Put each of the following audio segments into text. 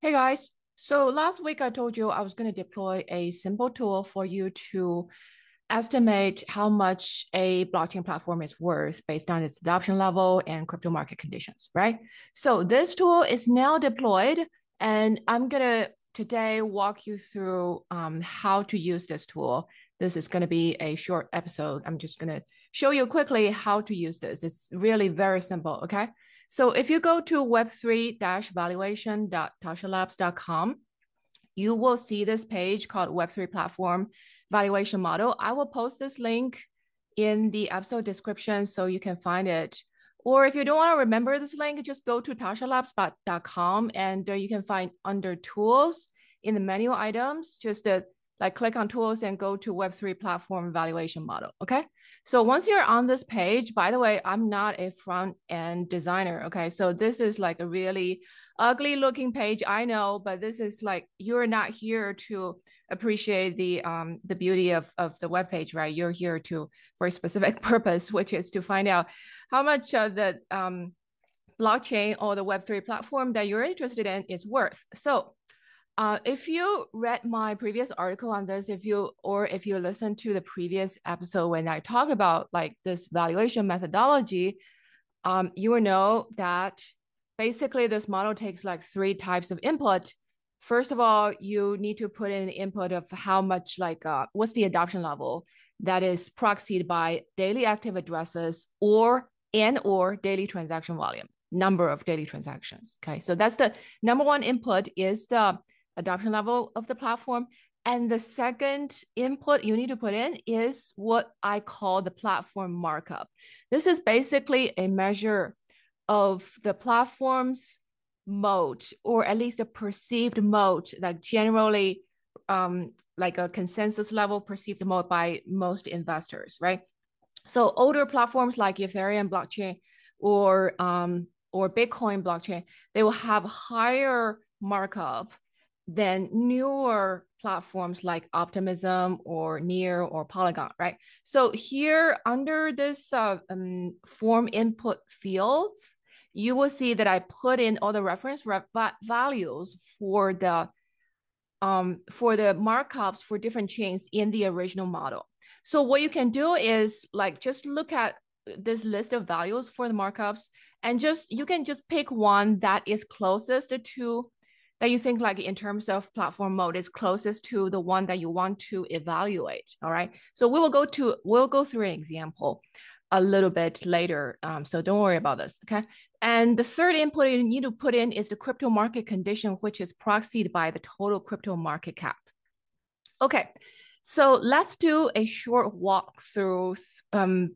Hey guys, so last week I told you I was going to deploy a simple tool for you to estimate how much a blockchain platform is worth based on its adoption level and crypto market conditions, right? So this tool is now deployed and I'm going to today walk you through how to use this tool. This is going to be a short episode. I'm just going to show you quickly how to use this. It's really very simple, okay? So if you go to web3-valuation.tashalabs.com, you will see this page called Web3 Platform Valuation Model. I will post this link in the episode description so you can find it. Or if you don't want to remember this link, just go to tashalabs.com and you can find under Tools in the menu items, just like click on Tools and go to Web3 Platform Valuation Model, okay? So once you're on this page, by the way, I'm not a front-end designer, okay? So this is like a really ugly-looking page, I know, but this is like, you're not here to appreciate the beauty of the web page, right? You're here to for a specific purpose, which is to find out how much the blockchain or the Web3 platform that you're interested in is worth. So if you read my previous article on this, if you listen to the previous episode when I talk about like this valuation methodology, you will know that basically this model takes like three types of input. First of all, you need to put in an input of how much like what's the adoption level that is proxied by daily active addresses or daily transaction volume, number of daily transactions. Okay, so that's the number one input is the adoption level of the platform. And the second input you need to put in is what I call the platform markup. This is basically a measure of the platform's moat, or at least a perceived moat, like generally like a consensus level perceived moat by most investors, right? So older platforms like Ethereum blockchain or Bitcoin blockchain, they will have higher markup than newer platforms like Optimism or Near or Polygon, right? So here under this form input fields, you will see that I put in all the reference values for the markups for different chains in the original model. So what you can do is like just look at this list of values for the markups and you can just pick one that is closest to that you think like in terms of platform mode is closest to the one that you want to evaluate. All right. So we'll go through an example a little bit later. So don't worry about this. Okay. And the third input you need to put in is the crypto market condition, which is proxied by the total crypto market cap. Okay. So let's do a short walkthrough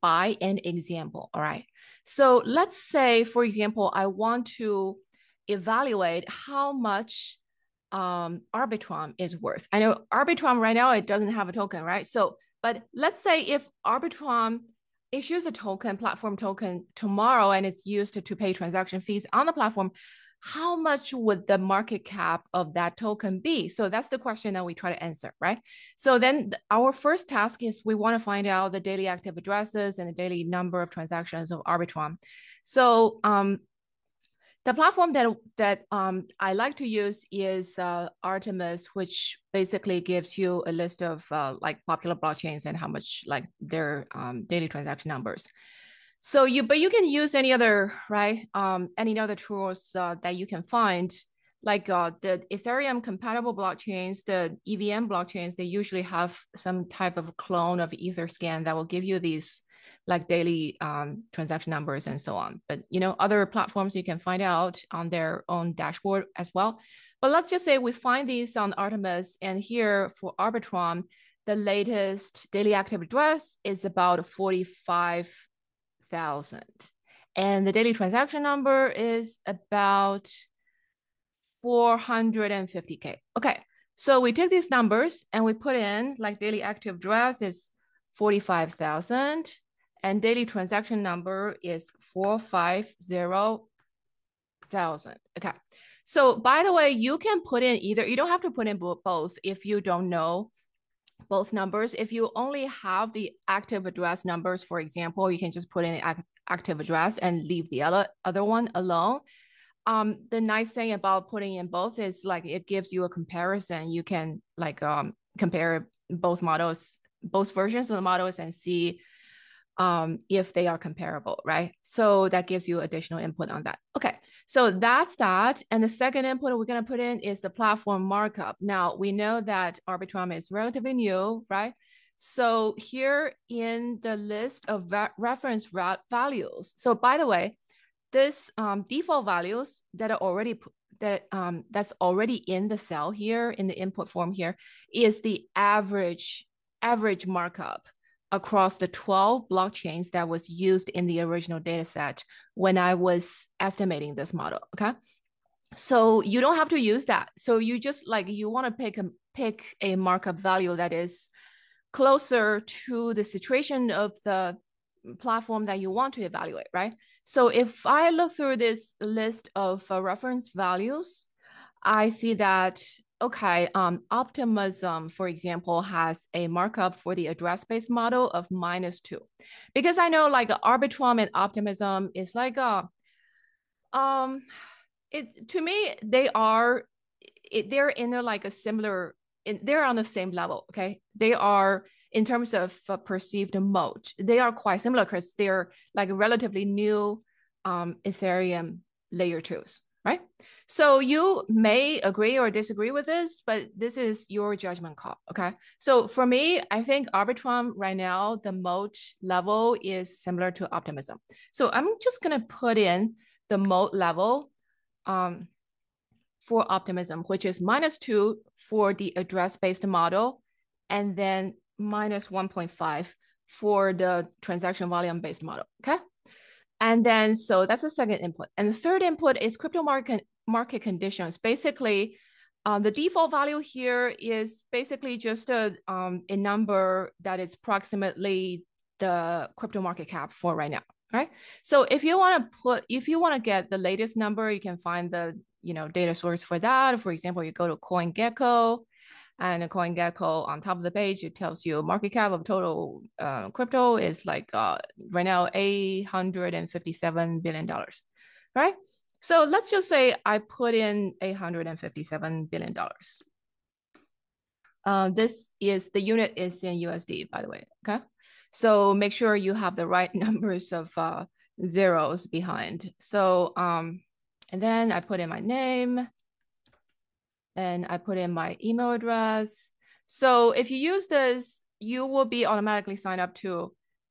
by an example. All right. So let's say, for example, I want to evaluate how much Arbitrum is worth. I know Arbitrum right now, it doesn't have a token, right? So, but let's say if Arbitrum issues a token, platform token tomorrow, and it's used to pay transaction fees on the platform, how much would the market cap of that token be? So that's the question that we try to answer, right? So then our first task is we want to find out the daily active addresses and the daily number of transactions of Arbitrum. So the platform that I like to use is Artemis, which basically gives you a list of like popular blockchains and how much like their daily transaction numbers. So but you can use any other, right? Any other tools that you can find, like the Ethereum compatible blockchains, the EVM blockchains, they usually have some type of clone of EtherScan that will give you these like daily transaction numbers and so on. But you know, other platforms you can find out on their own dashboard as well. But let's just say we find these on Artemis, and here for Arbitrum, the latest daily active address is about 45,000, and the daily transaction number is about 450K. Okay, so we take these numbers and we put in like daily active address is 45,000 and daily transaction number is 450,000. Okay, so by the way, you can put in either, you don't have to put in both if you don't know both numbers. If you only have the active address numbers, for example, you can just put in the active address and leave the other one alone. The nice thing about putting in both is like it gives you a comparison. You can like compare both models, both versions of the models, and see if they are comparable, right? So that gives you additional input on that. Okay, so that's that. And the second input we're going to put in is the platform markup. Now, we know that Arbitrum is relatively new, right? So here in the list of reference values. So by the way, this default values that are already that's already in the cell here in the input form here is the average markup across the 12 blockchains that was used in the original data set when I was estimating this model. Okay. So you don't have to use that. So you just like, you want to pick a markup value that is closer to the situation of the platform that you want to evaluate, right? So if I look through this list of reference values, I see that okay, Optimism, for example, has a markup for the address-based model of -2, because I know like Arbitrum and Optimism is like to me they are they're on the same level. Okay, they are in terms of perceived mode, they are quite similar because they're like relatively new Ethereum layer 2s. Right? So you may agree or disagree with this, but this is your judgment call. Okay. So for me, I think Arbitrum right now, the mode level is similar to Optimism. So I'm just going to put in the mode level for Optimism, which is -2 for the address-based model, and then -1.5 for the transaction volume-based model. Okay. And then, so that's the second input. And the third input is crypto market conditions. Basically, the default value here is basically just a number that is approximately the crypto market cap for right now, right? So if you want to get the latest number, you can find the data source for that. For example, you go to CoinGecko, and CoinGecko on top of the page, it tells you market cap of total crypto is like right now $857 billion, right? So let's just say I put in $857 billion. This is, the unit is in USD, by the way, okay? So make sure you have the right numbers of zeros behind. So, and then I put in my name, and I put in my email address. So if you use this, you will be automatically signed up to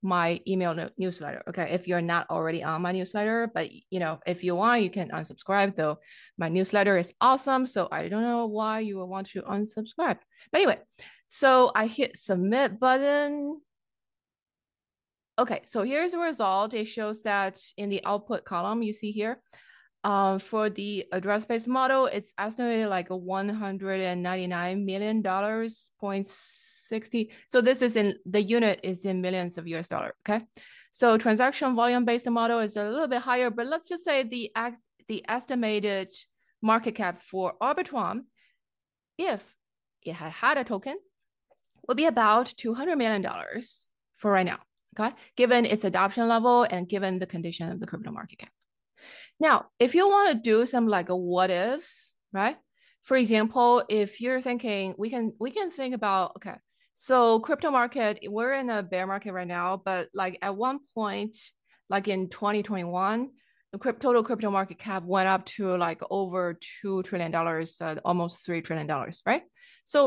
my email newsletter. Okay, if you're not already on my newsletter, but if you want, you can unsubscribe though. My newsletter is awesome, so I don't know why you would want to unsubscribe. But anyway, so I hit submit button. Okay, so here's the result. It shows that in the output column you see here, for the address-based model, it's estimated like $199.60 million. So this is in, the unit is in millions of US dollar. Okay. So transaction volume-based model is a little bit higher, but let's just say the estimated market cap for Arbitrum, if it had had a token, would be about $200 million for right now. Okay. Given its adoption level and given the condition of the crypto market cap. Now, if you want to do some like a what ifs, right? For example, if you're thinking, we can think about, okay, so crypto market, we're in a bear market right now, but like at one point, like in 2021, the total crypto market cap went up to like over $2 trillion, almost $3 trillion, right? So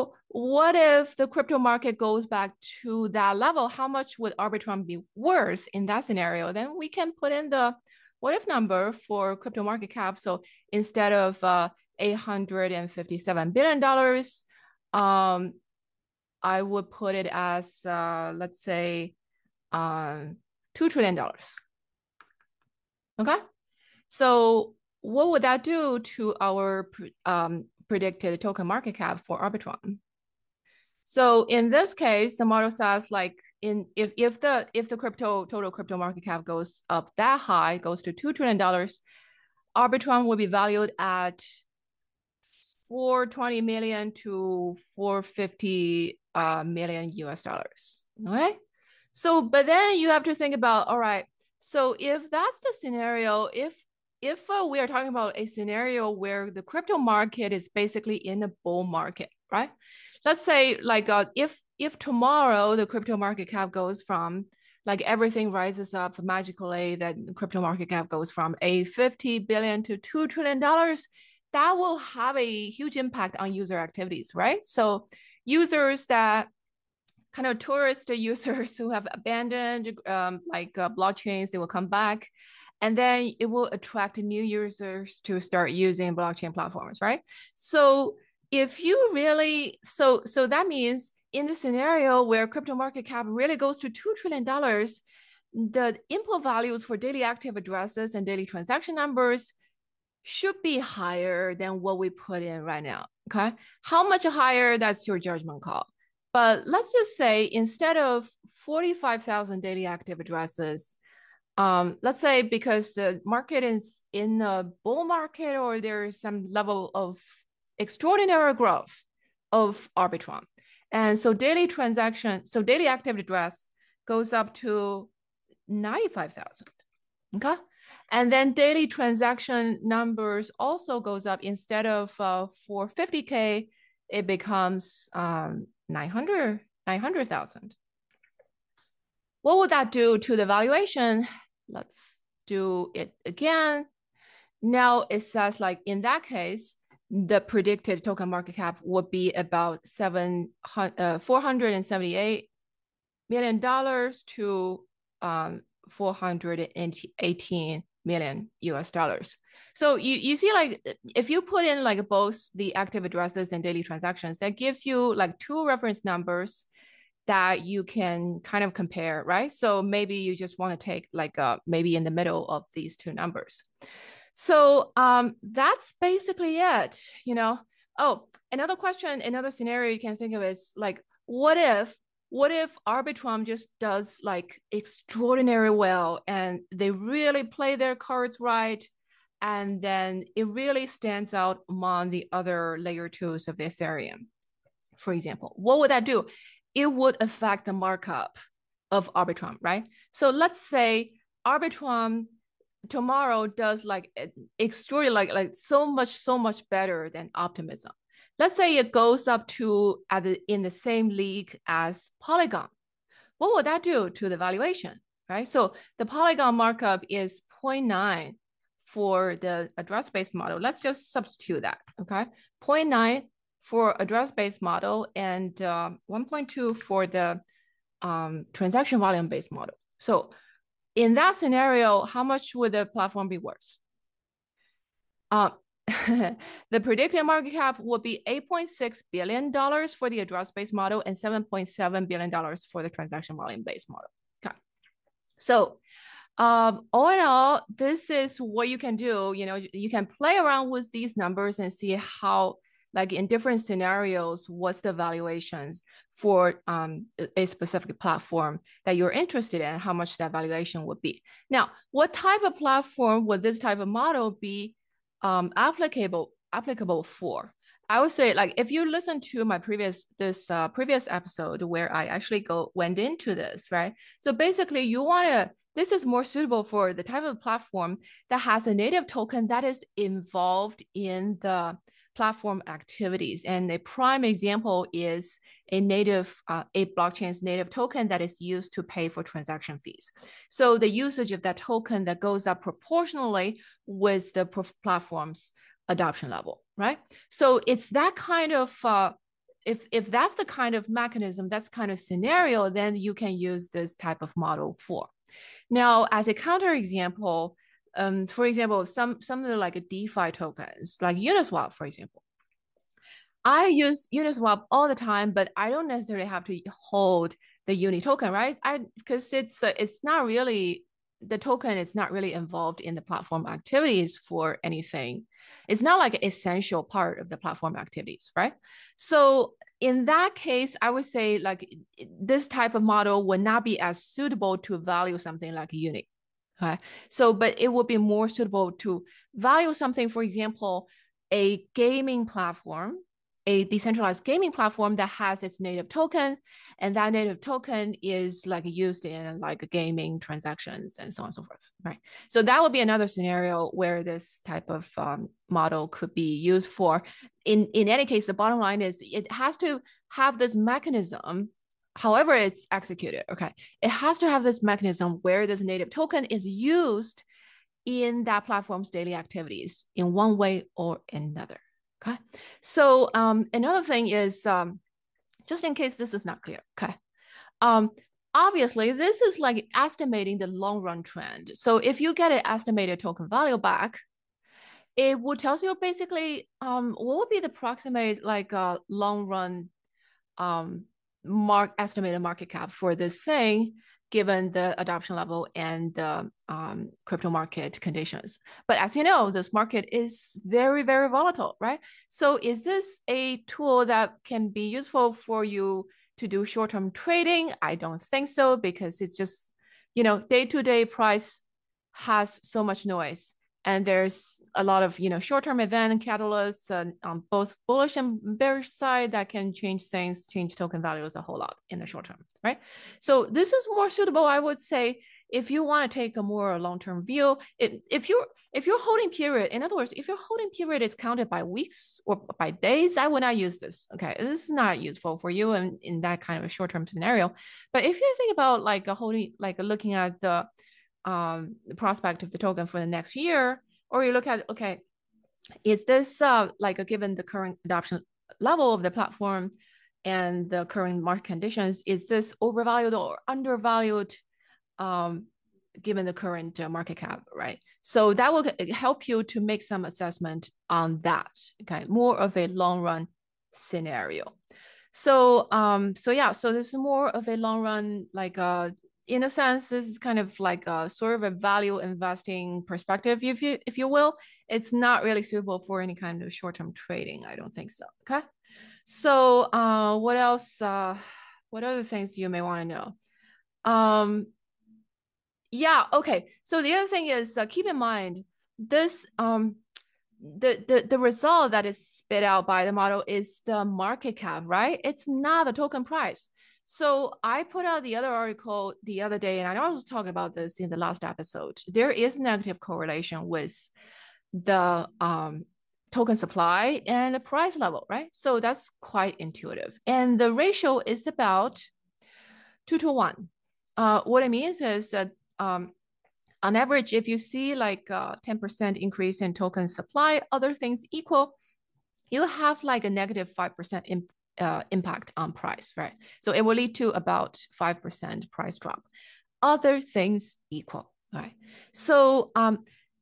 what if the crypto market goes back to that level? How much would Arbitrum be worth in that scenario? Then we can put in the what if number for crypto market cap. So instead of $857 billion, I would put it as, let's say, $2 trillion. Okay. So what would that do to our predicted token market cap for Arbitrum? So in this case, the model says like if the total crypto market cap goes up that high, goes to $2 trillion, Arbitrum will be valued at $420 million to $450 million US dollars. Okay. So, but then you have to think about, all right, so if that's the scenario, if if we are talking about a scenario where the crypto market is basically in a bull market, right? Let's say like if tomorrow the crypto market cap goes from like everything rises up magically, that crypto market cap goes from $50 billion to $2 trillion, that will have a huge impact on user activities, right? So users that kind of tourist users who have abandoned blockchains, they will come back, and then it will attract new users to start using blockchain platforms, right? So if you really, so that means in the scenario where crypto market cap really goes to $2 trillion, the input values for daily active addresses and daily transaction numbers should be higher than what we put in right now, okay? How much higher, that's your judgment call. But let's just say instead of 45,000 daily active addresses, let's say because the market is in a bull market or there is some level of extraordinary growth of Arbitrum. And so daily transaction, so daily active address goes up to 95,000, okay? And then daily transaction numbers also goes up. Instead of 450K, it becomes 900,000. What would that do to the valuation? Let's do it again. Now it says like in that case, the predicted token market cap would be about $478 million to $418 million. So you see, like if you put in like both the active addresses and daily transactions, that gives you like two reference numbers that you can kind of compare, right? So maybe you just want to take like maybe in the middle of these two numbers. So that's basically it, you know. Oh, another question, another scenario you can think of is like, what if Arbitrum just does like extraordinary well and they really play their cards right, and then it really stands out among the other layer 2s of Ethereum, for example? What would that do? It would affect the markup of Arbitrum, right? So let's say Arbitrum tomorrow does like extraordinary, like so much better than Optimism. Let's say it goes up to in the same league as Polygon. What would that do to the valuation, right? So the Polygon markup is 0.9 for the address-based model. Let's just substitute that, okay? 0.9 for address-based model and 1.2 for the transaction volume-based model. So in that scenario, how much would the platform be worth? The predicted market cap would be $8.6 billion for the address-based model and $7.7 billion for the transaction volume-based model. Okay. So all in all, this is what you can do. You know, you can play around with these numbers and see how, like in different scenarios, what's the valuations for a specific platform that you're interested in, how much that valuation would be. Now, what type of platform would this type of model be applicable for? I would say, like, if you listen to my previous episode where I actually went into this, right? So basically you want to, this is more suitable for the type of platform that has a native token that is involved in the platform activities. And a prime example is a blockchain's native token that is used to pay for transaction fees. So the usage of that token that goes up proportionally with the platform's adoption level, right? So it's that kind of, if that's the kind of mechanism, that's kind of scenario, then you can use this type of model for. Now, as a counterexample, for example, some of the like DeFi tokens, like Uniswap, for example. I use Uniswap all the time, but I don't necessarily have to hold the Uni token, right? Because it's not really, the token is not really involved in the platform activities for anything. It's not like an essential part of the platform activities, right? So in that case, I would say like this type of model would not be as suitable to value something like Uni. Okay. So, but it would be more suitable to value something, for example, a gaming platform a decentralized gaming platform that has its native token, and that native token is like used in like gaming transactions and so on and so forth, right? So that would be another scenario where this type of model could be used for. In any case, the bottom line is it has to have this mechanism, however it's executed, okay? It has to have this mechanism where this native token is used in that platform's daily activities in one way or another. Okay, so another thing is, just in case this is not clear, okay, obviously this is like estimating the long run trend. So if you get an estimated token value back, it will tell you basically what would be the approximate like long run estimated market cap for this thing, given the adoption level and the crypto market conditions. But as you know, this market is very, very volatile, right? So is this a tool that can be useful for you to do short-term trading? I don't think so, because it's just, you know, day-to-day price has so much noise. And there's a lot of, you know, short-term event catalysts on both bullish and bearish side that can change things, change token values a whole lot in the short term, right? So this is more suitable, I would say, if you want to take a more long-term view. If your holding period, in other words, if your holding period is counted by weeks or by days, I would not use this, okay? This is not useful for you in that kind of a short-term scenario. But if you think about like a holding, like looking at the prospect of the token for the next year, or you look at, okay, is this like given the current adoption level of the platform and the current market conditions, is this overvalued or undervalued given the current market cap, right? So that will help you to make some assessment on that, okay? More of a long run scenario. So, so this is more of a long run, like in a sense, this is kind of like a sort of a value investing perspective, if you will. It's not really suitable for any kind of short-term trading. I don't think so, okay? So what else, what other things you may wanna know? Okay, so the other thing is keep in mind, this, the result that is spit out by the model is the market cap, right? It's not the token price. So I put out the other article the other day, and I know I was talking about this in the last episode. There is negative correlation with the token supply and the price level, right? So that's quite intuitive. And the ratio is about 2 to 1. What it means is that on average, if you see like a 10% increase in token supply, other things equal, you have like a negative 5% impact on price, right? So it will lead to about 5% price drop, other things equal, right? So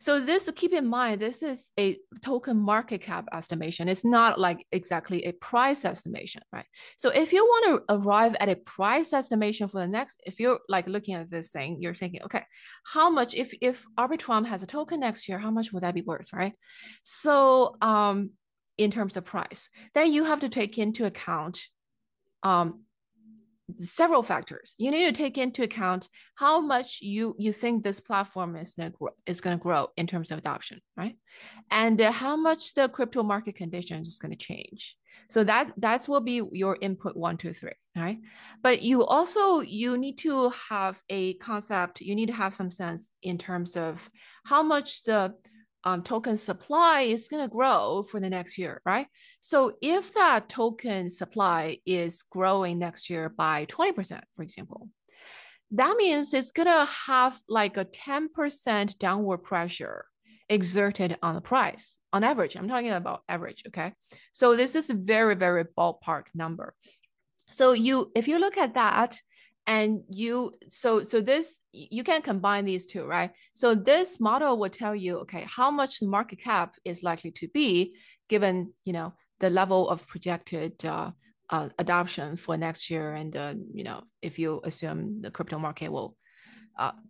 so this, keep in mind, this is a token market cap estimation. It's not like exactly a price estimation, right? So if you want to arrive at a price estimation for the next, if you're like looking at this thing, you're thinking, okay, how much, if Arbitrum has a token next year, how much would that be worth, right? So in terms of price, then you have to take into account several factors. You need to take into account how much you think this platform is going to grow in terms of adoption, right? And how much the crypto market conditions is going to change. So that will be your input 1, 2, 3, right? But you need to have a concept. You need to have some sense in terms of how much the token supply is going to grow for the next year, right? So if that token supply is growing next year by 20%, for example, that means it's going to have like a 10% downward pressure exerted on the price on average. I'm talking about average, okay? So this is a very, very ballpark number. So if you look at that, and you can combine these two, right? So this model will tell you, okay, how much the market cap is likely to be given, you know, the level of projected adoption for next year. And, you know, if you assume the crypto market will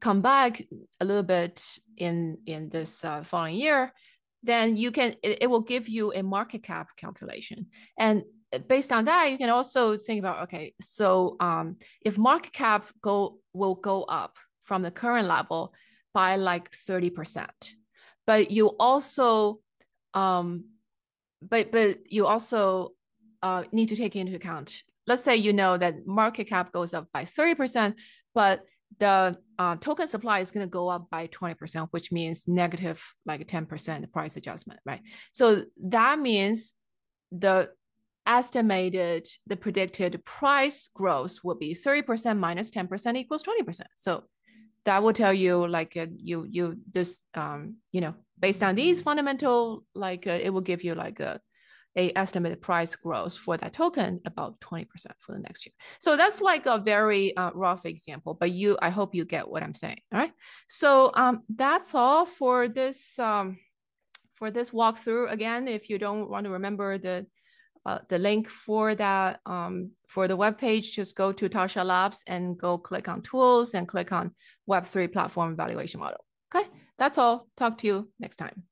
come back a little bit in this following year, then it will give you a market cap calculation. And based on that, you can also think about, okay, so if market cap will go up from the current level by like 30%, but you also need to take into account. Let's say you know that market cap goes up by 30%, but the token supply is going to go up by 20%, which means negative like 10% price adjustment, right? So that means the predicted price growth will be 30% minus 10% equals 20%. So that will tell you like based on these fundamental, like it will give you like a estimated price growth for that token about 20% for the next year. So that's like a very rough example, but I hope you get what I'm saying. All right. So that's all for this walkthrough. Again, if you don't want to remember the link for that for the webpage, just go to Tascha Labs and go click on tools and click on Web3 Platform Valuation Model. Okay. That's all. Talk to you next time.